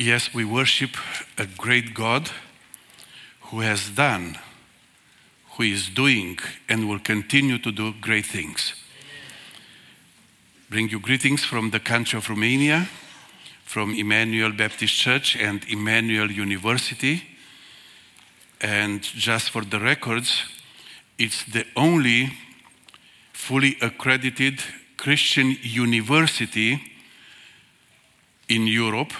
Yes, we worship a great God who has done, who is doing, and will continue to do great things. Bring you greetings from the country of Romania, from Emmanuel Baptist Church and Emmanuel University. And just for the records, it's the only fully accredited Christian university in Europe,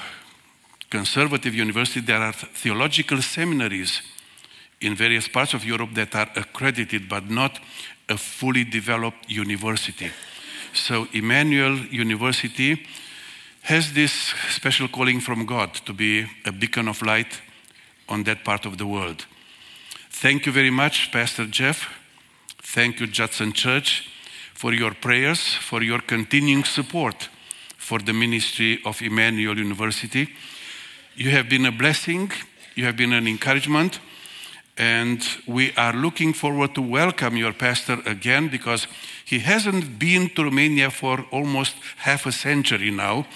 conservative university. There are theological seminaries in various parts of Europe that are accredited, but not a fully developed university. So Emmanuel University has this special calling from God to be a beacon of light on that part of the world. Thank you very much, Pastor Jeff. Thank you, Judson Church, for your prayers, for your continuing support for the ministry of Emmanuel University. You have been a blessing, you have been an encouragement, and we are looking forward to welcome your pastor again, because he hasn't been to Romania for almost half a century now.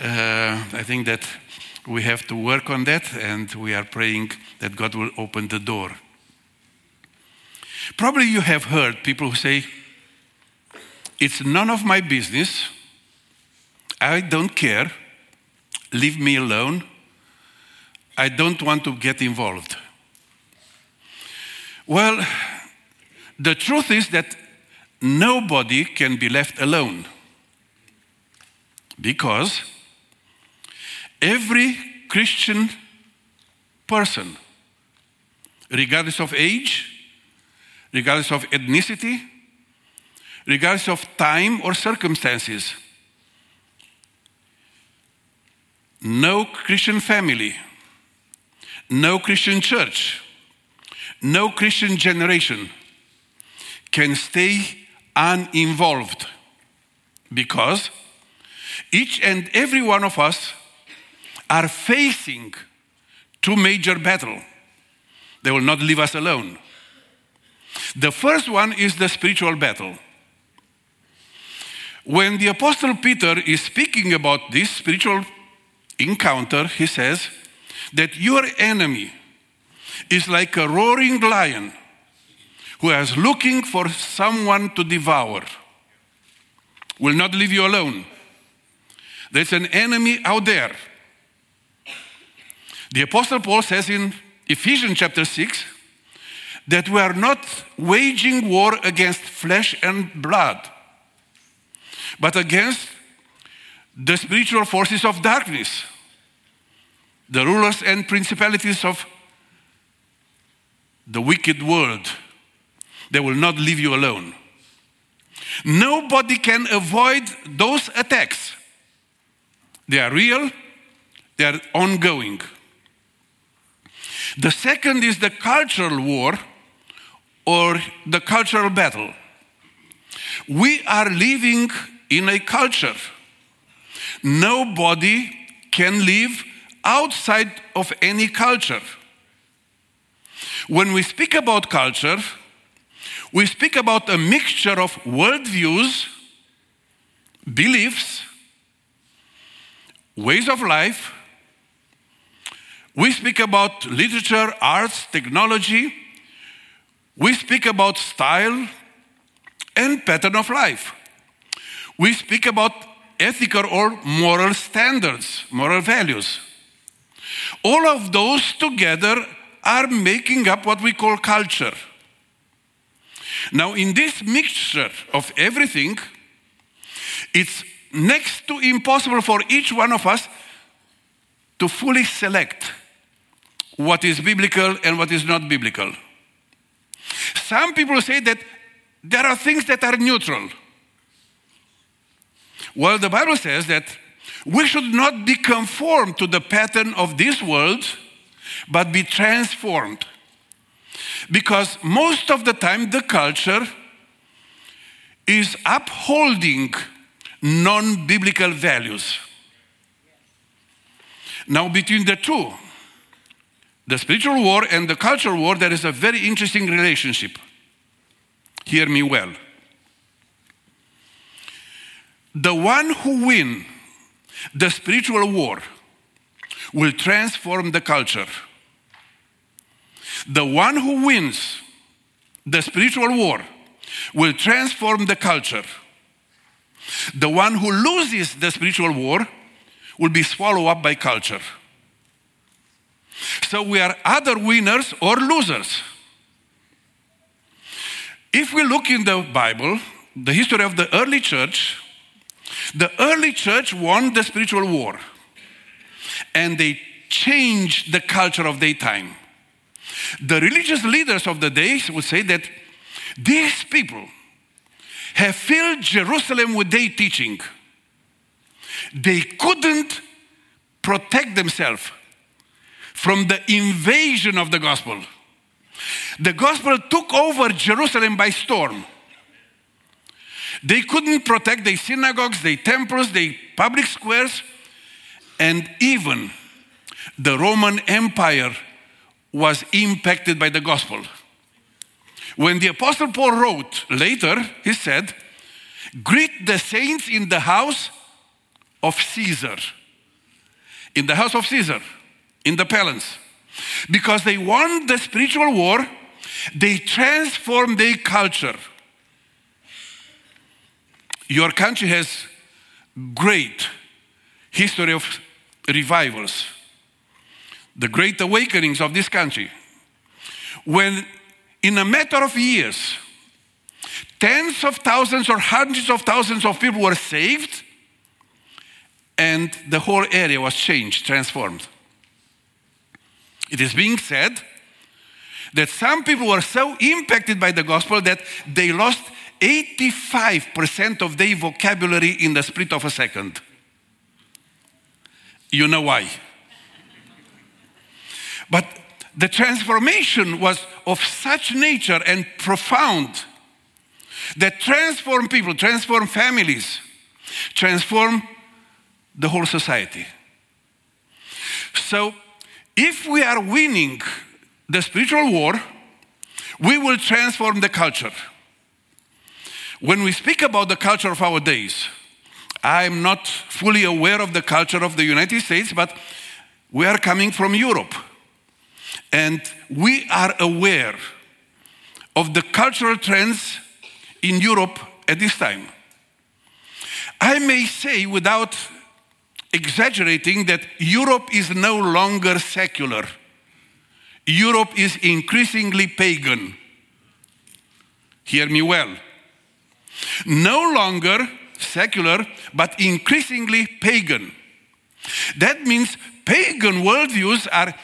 I think that we have to work on that, and we are praying that God will open the door. Probably you have heard people who say, "It's none of my business. I don't care. Leave me alone. I don't want to get involved." Well, the truth is that nobody can be left alone, because every Christian person, regardless of age, regardless of ethnicity, regardless of time or circumstances, no Christian family, no Christian church, no Christian generation can stay uninvolved, because each and every one of us are facing two major battles. They will not leave us alone. The first one is the spiritual battle. When the Apostle Peter is speaking about this spiritual encounter, he says that your enemy is like a roaring lion who is looking for someone to devour. Will not leave you alone. There's an enemy out there. The Apostle Paul says in Ephesians chapter 6 that we are not waging war against flesh and blood, but against the spiritual forces of darkness, the rulers and principalities of the wicked world. They will not leave you alone. Nobody can avoid those attacks. They are real, they are ongoing. The second is the cultural war, or the cultural battle. We are living in a culture. Nobody can live outside of any culture. When we speak about culture, we speak about a mixture of worldviews, beliefs, ways of life. We speak about literature, arts, technology. We speak about style and pattern of life. We speak about ethical or moral standards, moral values. All of those together are making up what we call culture. Now, in this mixture of everything, it's next to impossible for each one of us to fully select what is biblical and what is not biblical. Some people say that there are things that are neutral. Well, the Bible says that we should not be conformed to the pattern of this world, but be transformed. Because most of the time the culture is upholding non-biblical values. Now, between the two, the spiritual war and the cultural war, there is a very interesting relationship. Hear me well. The one who wins the spiritual war will transform the culture. The one who wins the spiritual war will transform the culture. The one who loses the spiritual war will be swallowed up by culture. So we are either winners or losers. If we look in the Bible, the history of the early church won the spiritual war. And they changed the culture of their time. The religious leaders of the days would say that these people have filled Jerusalem with their teaching. They couldn't protect themselves from the invasion of the gospel. The gospel took over Jerusalem by storm. They couldn't protect their synagogues, their temples, their public squares, and even the Roman Empire was impacted by the gospel. When the Apostle Paul wrote later, he said, "Greet the saints in the house of Caesar." In the house of Caesar, in the palace. Because they won the spiritual war, they transformed their culture. Your country has great history of revivals, the great awakenings of this country. When in a matter of years, tens of thousands or hundreds of thousands of people were saved, and the whole area was changed, transformed. It is being said that some people were so impacted by the gospel that they lost 85% of their vocabulary in the split of a second. You know why. But the transformation was of such nature and profound that transformed people, transformed families, transformed the whole society. So, if we are winning the spiritual war, we will transform the culture. When we speak about the culture of our days, I'm not fully aware of the culture of the United States, but we are coming from Europe. And we are aware of the cultural trends in Europe at this time. I may say without exaggerating that Europe is no longer secular. Europe is increasingly pagan. Hear me well. No longer secular, but increasingly pagan. That means pagan worldviews are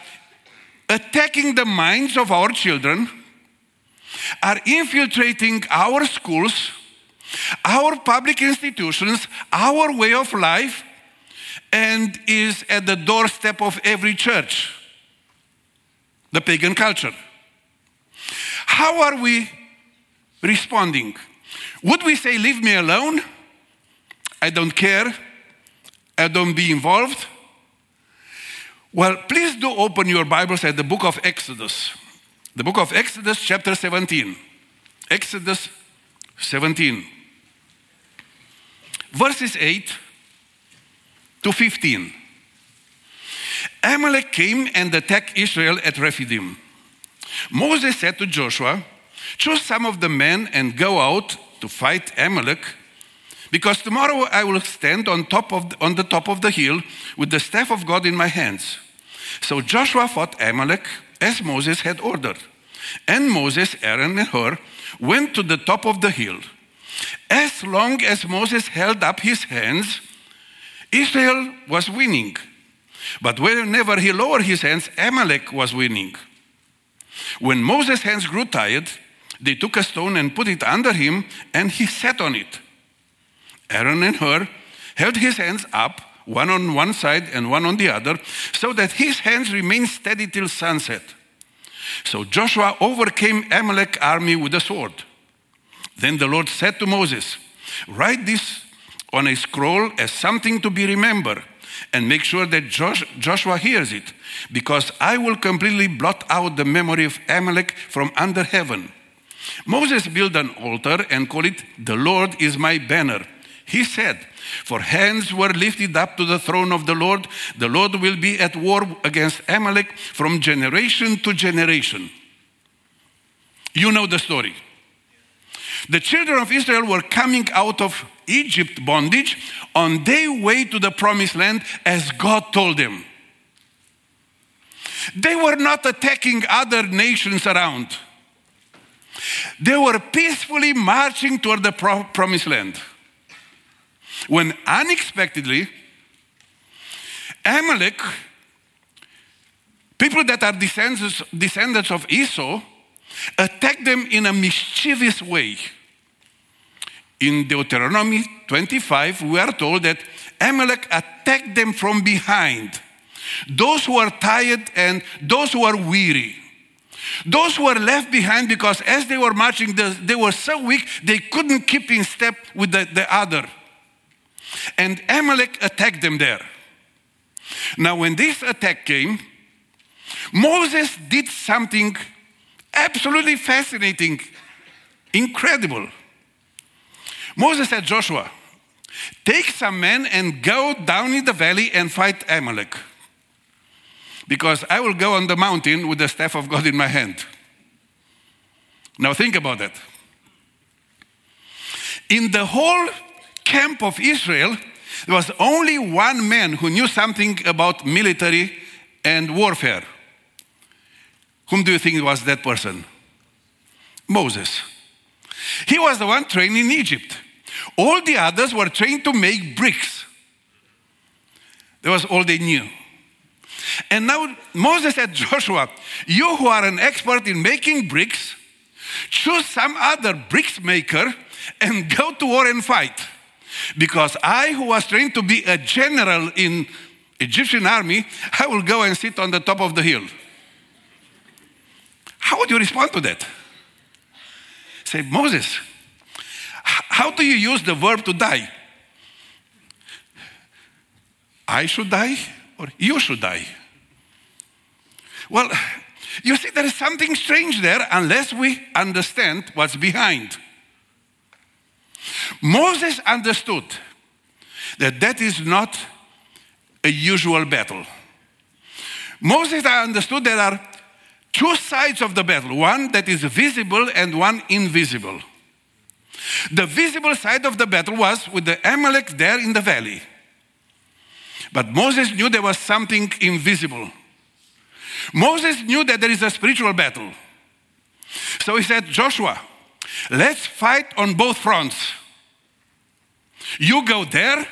attacking the minds of our children, are infiltrating our schools, our public institutions, our way of life, and is at the doorstep of every church, the pagan culture. How are we responding? Would we say, leave me alone? I don't care. I don't be involved. Well, please do open your Bibles at the book of Exodus. The book of Exodus, chapter 17. Exodus 17. Verses 8 to 15. Amalek came and attacked Israel at Rephidim. Moses said to Joshua, "Choose some of the men and go out to fight Amalek, because tomorrow I will stand on the top of the hill with the staff of God in my hands." So Joshua fought Amalek as Moses had ordered. And Moses, Aaron, and Hur went to the top of the hill. As long as Moses held up his hands, Israel was winning, but whenever he lowered his hands, Amalek was winning. When Moses' hands grew tired, they took a stone and put it under him, and he sat on it. Aaron and Hur held his hands up, one on one side and one on the other, so that his hands remained steady till sunset. So Joshua overcame Amalek's army with a sword. Then the Lord said to Moses, "Write this on a scroll as something to be remembered, and make sure that Joshua hears it, because I will completely blot out the memory of Amalek from under heaven." Moses built an altar and called it, "The Lord is my banner. He said, for hands were lifted up to the throne of the Lord. The Lord will be at war against Amalek from generation to generation. You know the story. The children of Israel were coming out of Egypt bondage on their way to the promised land as God told them. They were not attacking other nations around. They were peacefully marching toward the promised land, when unexpectedly, Amalek, people that are descendants of Esau, attacked them in a mischievous way. In Deuteronomy 25, we are told that Amalek attacked them from behind, those who are tired and those who are weary. Those who were left behind because as they were marching, they were so weak, they couldn't keep in step with the other. And Amalek attacked them there. Now, when this attack came, Moses did something absolutely fascinating, incredible. Moses said, Joshua, take some men and go down in the valley and fight Amalek, because I will go on the mountain with the staff of God in my hand. Now think about that. In the whole camp of Israel, there was only one man who knew something about military and warfare. Whom do you think was that person? Moses. He was the one trained in Egypt. All the others were trained to make bricks. That was all they knew. And now Moses said, Joshua, you who are an expert in making bricks, choose some other bricks maker and go to war and fight. Because I, who was trained to be a general in Egyptian army, I will go and sit on the top of the hill. How would you respond to that? Say, Moses, how do you use the verb to die? I should die? Or you should die. Well, you see, there is something strange there unless we understand what's behind. Moses understood that is not a usual battle. Moses understood there are two sides of the battle, one that is visible and one invisible. The visible side of the battle was with the Amalek there in the valley. But Moses knew there was something invisible. Moses knew that there is a spiritual battle. So he said, Joshua, let's fight on both fronts. You go there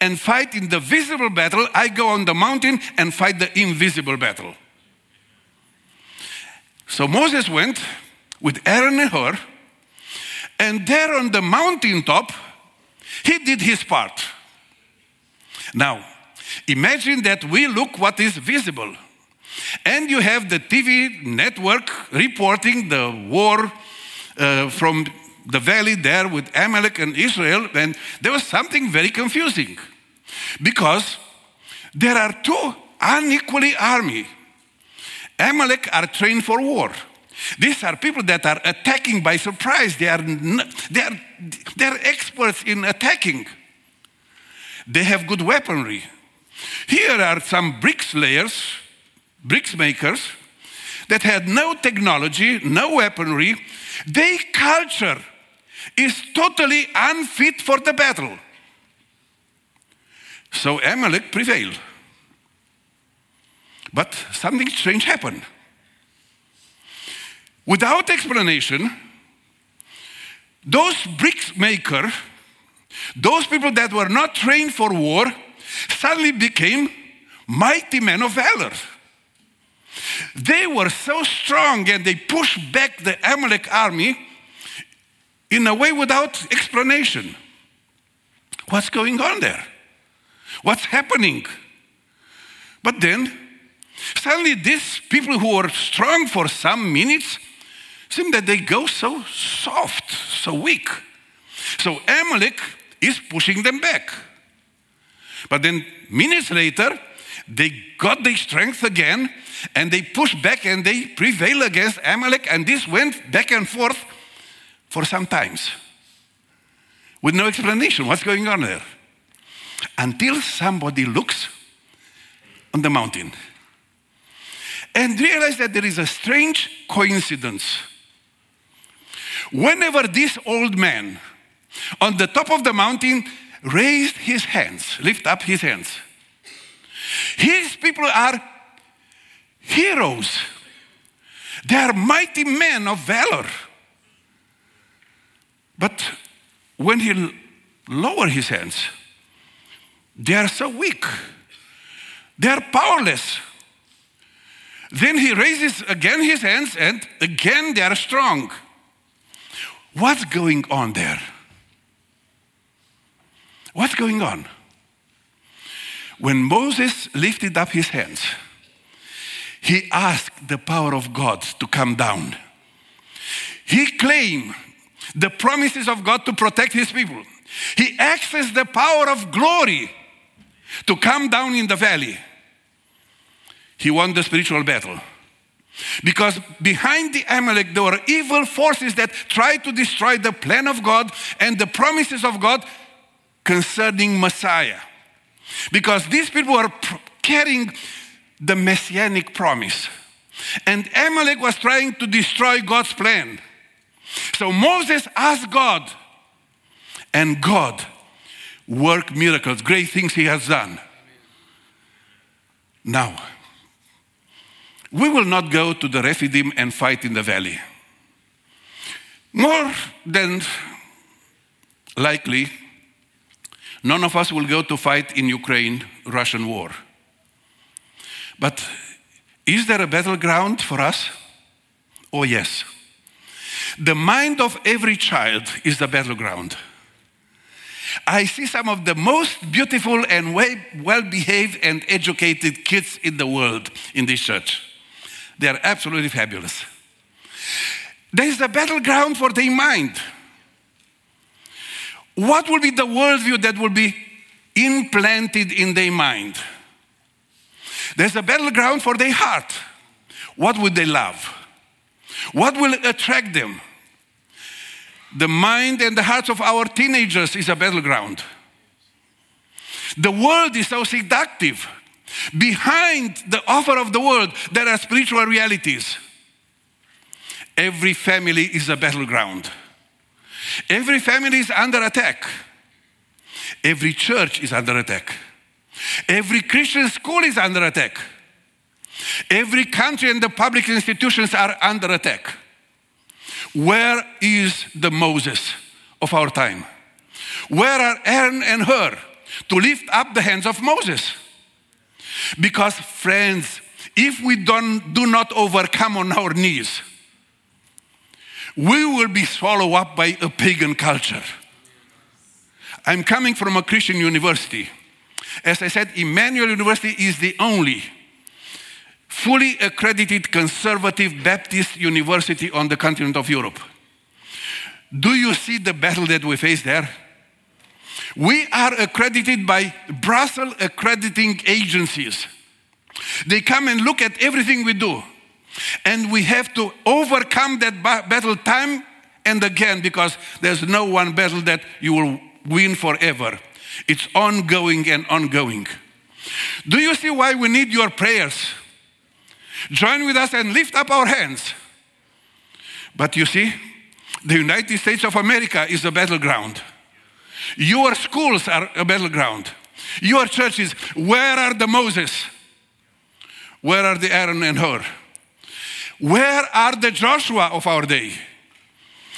and fight in the visible battle. I go on the mountain and fight the invisible battle. So Moses went with Aaron and Hur, and there on the mountaintop, he did his part. Now, imagine that we look what is visible. And you have the TV network reporting the war from the valley there with Amalek and Israel. And there was something very confusing, because there are two unequally armies. Amalek are trained for war. These are people that are attacking by surprise. They are experts in attacking. They have good weaponry. Here are some bricks makers, that had no technology, no weaponry. Their culture is totally unfit for the battle. So Amalek prevailed. But something strange happened. Without explanation, those bricks makers, those people that were not trained for war, suddenly became mighty men of valor. They were so strong, and they pushed back the Amalek army in a way without explanation. What's going on there? What's happening? But then, suddenly these people who were strong for some minutes, seemed that they go so soft, so weak. So Amalek is pushing them back. But then minutes later, they got their strength again, and they pushed back and they prevailed against Amalek, and this went back and forth for some times. with no explanation what's going on there. Until somebody looks on the mountain and realizes that there is a strange coincidence. Whenever this old man on the top of the mountain raised his hands, lift up his hands, his people are heroes. They are mighty men of valor. But when he lowered his hands, they are so weak. They are powerless. Then he raises again his hands, and again they are strong. What's going on there? What's going on? When Moses lifted up his hands, he asked the power of God to come down. He claimed the promises of God to protect his people. He accessed the power of glory to come down in the valley. He won the spiritual battle. Because behind the Amalek, there were evil forces that tried to destroy the plan of God and the promises of God concerning Messiah. Because these people were carrying the messianic promise. And Amalek was trying to destroy God's plan. So Moses asked God, and God worked miracles, great things he has done. Now, we will not go to the Rephidim and fight in the valley. More than likely, none of us will go to fight in Ukraine, Russian war. But is there a battleground for us? Oh, yes. The mind of every child is the battleground. I see some of the most beautiful and well-behaved and educated kids in the world in this church. They are absolutely fabulous. There is a battleground for their mind. What will be the worldview that will be implanted in their mind? There's a battleground for their heart. What would they love? What will attract them? The mind and the hearts of our teenagers is a battleground. The world is so seductive. Behind the offer of the world, there are spiritual realities. Every family is a battleground. Every family is under attack. Every church is under attack. Every Christian school is under attack. Every country and the public institutions are under attack. Where is the Moses of our time? Where are Aaron and Hur to lift up the hands of Moses? Because, friends, if we do not overcome on our knees, we will be swallowed up by a pagan culture. I'm coming from a Christian university. As I said, Emmanuel University is the only fully accredited conservative Baptist university on the continent of Europe. Do you see the battle that we face there? We are accredited by Brussels accrediting agencies. They come and look at everything we do. And we have to overcome that battle time and again, because there's no one battle that you will win forever. It's ongoing and ongoing. Do you see why we need your prayers? Join with us and lift up our hands. But you see, the United States of America is a battleground. Your schools are a battleground. Your churches, where are the Moses? Where are the Aaron and Hur? Where are the Joshua of our day?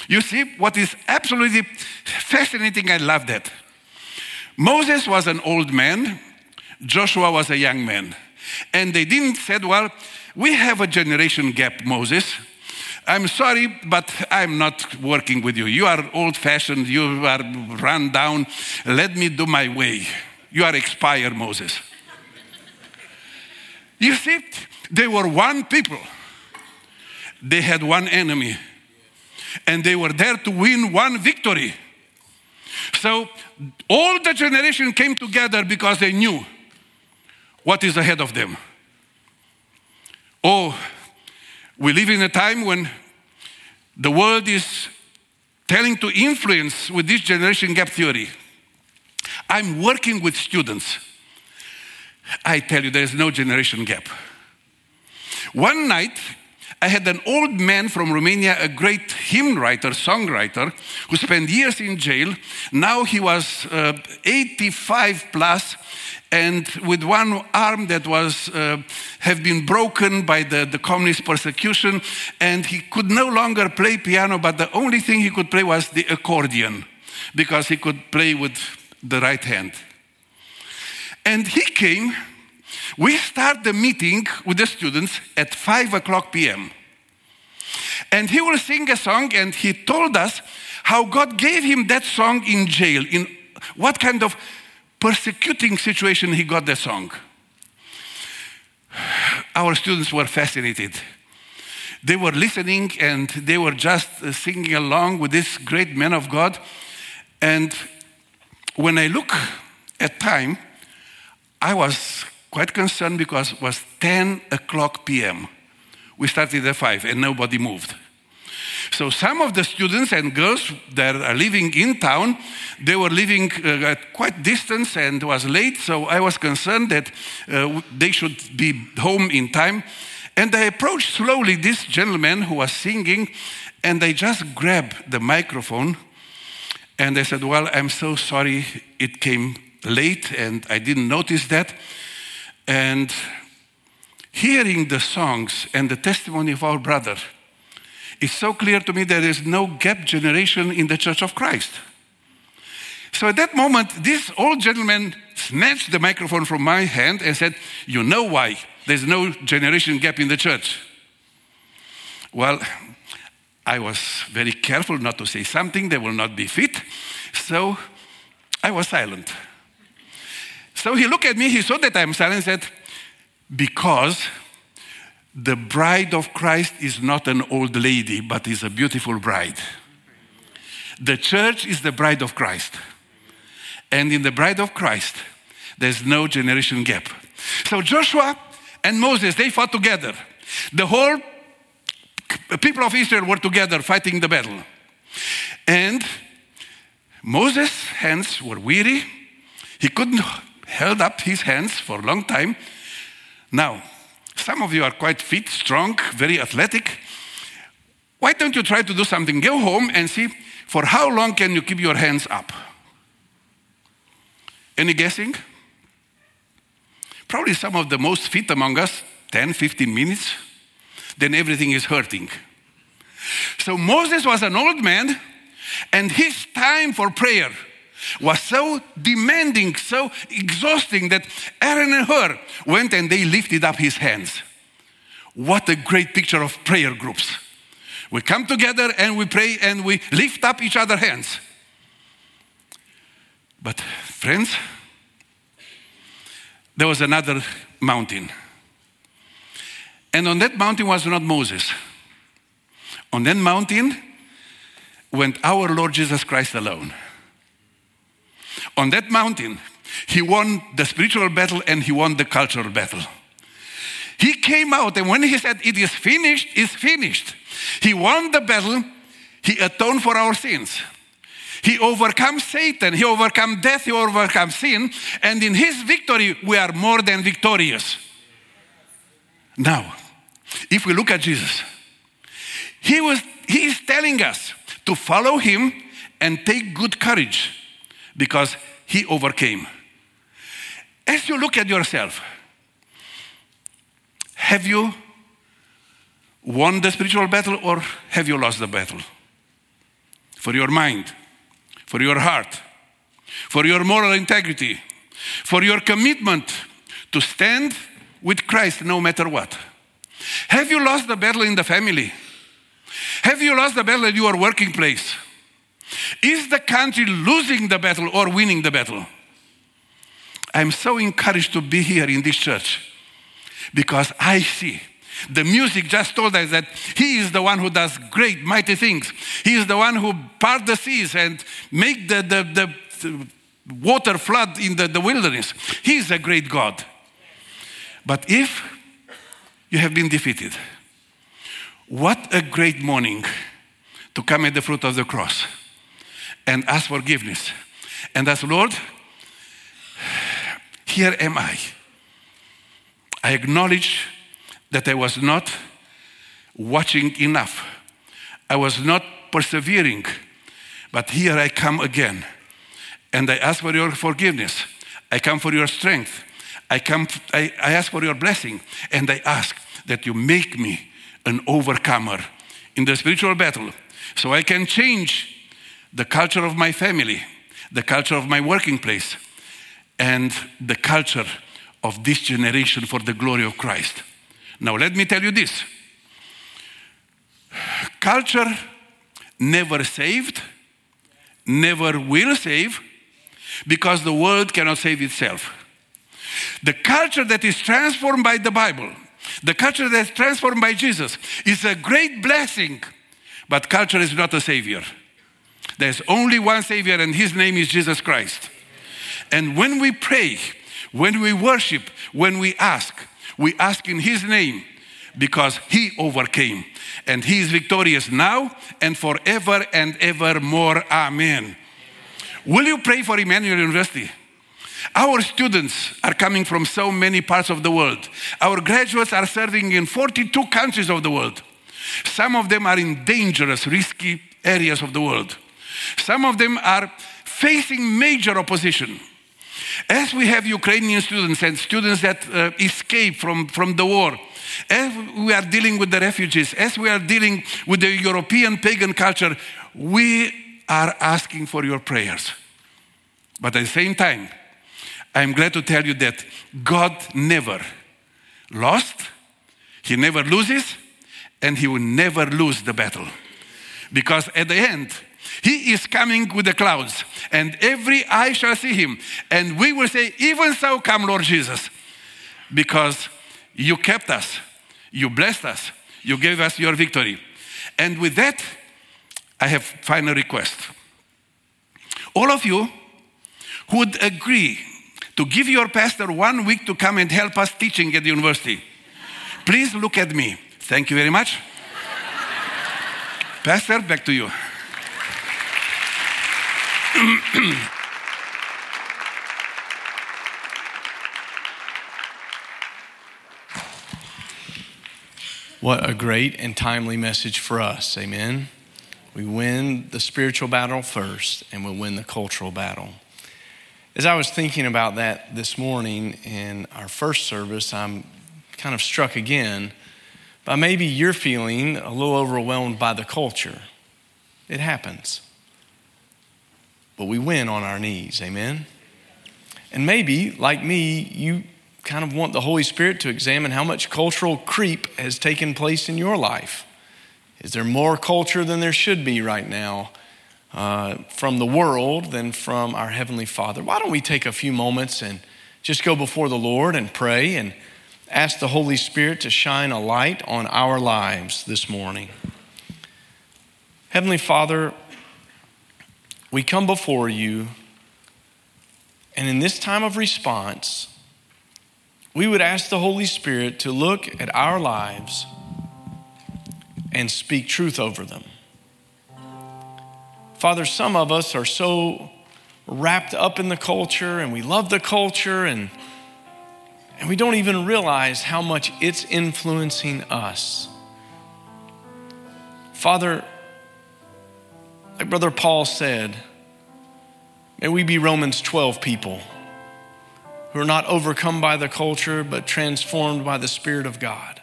You see, what is absolutely fascinating, I love that. Moses was an old man, Joshua was a young man. And they didn't say, well, we have a generation gap, Moses. I'm sorry, but I'm not working with you. You are old-fashioned. You are run down. Let me do my way. You are expired, Moses. You see, they were one people. They had one enemy. And they were there to win one victory. So all the generation came together because they knew what is ahead of them. Oh, we live in a time when the world is telling to influence with this generation gap theory. I'm working with students. I tell you, there is no generation gap. One night, I had an old man from Romania, a great hymn writer, songwriter, who spent years in jail. Now he was 85 plus, and with one arm that was have been broken by the communist persecution, and he could no longer play piano, but the only thing he could play was the accordion, because he could play with the right hand. And he came. We start the meeting with the students at 5 o'clock p.m. And he will sing a song, and he told us how God gave him that song in jail, in what kind of persecuting situation he got the song. Our students were fascinated. They were listening, and they were just singing along with this great man of God. And when I look at time, I was quite concerned because it was 10 o'clock p.m. We started at 5 and nobody moved. So some of the students and girls that are living in town, they were living at quite distance and was late, so I was concerned that they should be home in time. And I approached slowly this gentleman who was singing, and I just grabbed the microphone and I said, well, I'm so sorry it came late and I didn't notice that. And hearing the songs and the testimony of our brother, it's so clear to me there is no gap generation in the Church of Christ. So at that moment, this old gentleman snatched the microphone from my hand and said, you know why there's no generation gap in the church? Well, I was very careful not to say something that will not be fit, so I was silent. So he looked at me, he saw that I'm silent and said, because the bride of Christ is not an old lady, but is a beautiful bride. The church is the bride of Christ. And in the bride of Christ, there's no generation gap. So Joshua and Moses, they fought together. The whole people of Israel were together fighting the battle. And Moses' hands were weary. He couldn't held up his hands for a long time. Now, some of you are quite fit, strong, very athletic. Why don't you try to do something? Go home and see for how long can you keep your hands up? Any guessing? Probably some of the most fit among us, 10, 15 minutes. Then everything is hurting. So Moses was an old man, and his time for prayer was so demanding, so exhausting that Aaron and Hur went and they lifted up his hands. What a great picture of prayer groups. We come together and we pray and we lift up each other's hands. But friends, there was another mountain. And on that mountain was not Moses. On that mountain went our Lord Jesus Christ alone. On that mountain, he won the spiritual battle and he won the cultural battle. He came out, and when he said, it is finished, it's finished. He won the battle. He atoned for our sins. He overcomes Satan. He overcomes death. He overcomes sin. And in his victory, we are more than victorious. Now, if we look at Jesus, he is telling us to follow him and take good courage, because he overcame. As you look at yourself, have you won the spiritual battle or have you lost the battle? For your mind, for your heart, for your moral integrity, for your commitment to stand with Christ no matter what. Have you lost the battle in the family? Have you lost the battle at your working place? Is the country losing the battle or winning the battle? I'm so encouraged to be here in this church because I see the music just told us that he is the one who does great, mighty things. He is the one who part the seas and make the water flood in the wilderness. He is a great God. But if you have been defeated, what a great morning to come at the foot of the cross. and ask forgiveness. And ask, Lord, here am I. I acknowledge that I was not watching enough. I was not persevering. But here I come again. And I ask for your forgiveness. I come for your strength. I ask for your blessing. And I ask that you make me an overcomer in the spiritual battle, so I can change the culture of my family, the culture of my working place, and the culture of this generation for the glory of Christ. Now, let me tell you this. Culture never saved, never will save, because the world cannot save itself. The culture that is transformed by the Bible, the culture that is transformed by Jesus, is a great blessing, but culture is not a savior. There's only one savior, and his name is Jesus Christ. And when we pray, when we worship, when we ask in his name, because he overcame, and he is victorious now and forever and evermore. Amen. Will you pray for Emmanuel University? Our students are coming from so many parts of the world. Our graduates are serving in 42 countries of the world. Some of them are in dangerous, risky areas of the world. Some of them are facing major opposition. As we have Ukrainian students and students that escape from the war, as we are dealing with the refugees, as we are dealing with the European pagan culture, we are asking for your prayers. But at the same time, I'm glad to tell you that God never lost, he never loses, and he will never lose the battle. Because at the end, he is coming with the clouds, and every eye shall see him. And we will say, even so, come Lord Jesus. Because you kept us, you blessed us, you gave us your victory. And with that, I have a final request. All of you would agree to give your pastor 1 week to come and help us teaching at the university. Please look at me. Thank you very much. Pastor, back to you. What a great and timely message for us. Amen. We win the spiritual battle first, and we win the cultural battle. As I was thinking about that this morning in our first service, I'm kind of struck again by maybe you're feeling a little overwhelmed by the culture. It happens. But we win on our knees, amen? And maybe, like me, you kind of want the Holy Spirit to examine how much cultural creep has taken place in your life. Is there more culture than there should be right now? From the world than from our Heavenly Father. Why don't we take a few moments and just go before the Lord and pray and ask the Holy Spirit to shine a light on our lives this morning. Heavenly Father, we come before you, and in this time of response, we would ask the Holy Spirit to look at our lives and speak truth over them. Father, some of us are so wrapped up in the culture, and we love the culture, and we don't even realize how much it's influencing us. Father, like Brother Paul said, may we be Romans 12 people who are not overcome by the culture, but transformed by the Spirit of God.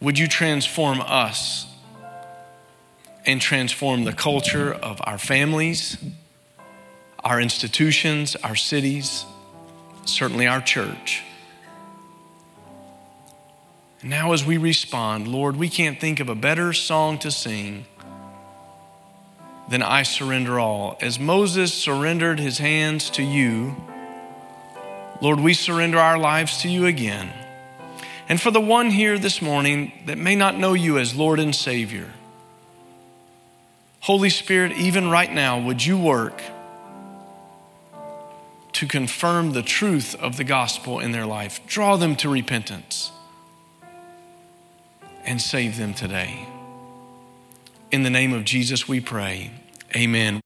Would you transform us and transform the culture of our families, our institutions, our cities, certainly our church. And now as we respond, Lord, we can't think of a better song to sing than I Surrender All. As Moses surrendered his hands to you, Lord, we surrender our lives to you again. And for the one here this morning that may not know you as Lord and Savior, Holy Spirit, even right now, would you work to confirm the truth of the gospel in their life? Draw them to repentance and save them today. In the name of Jesus, we pray. Amen.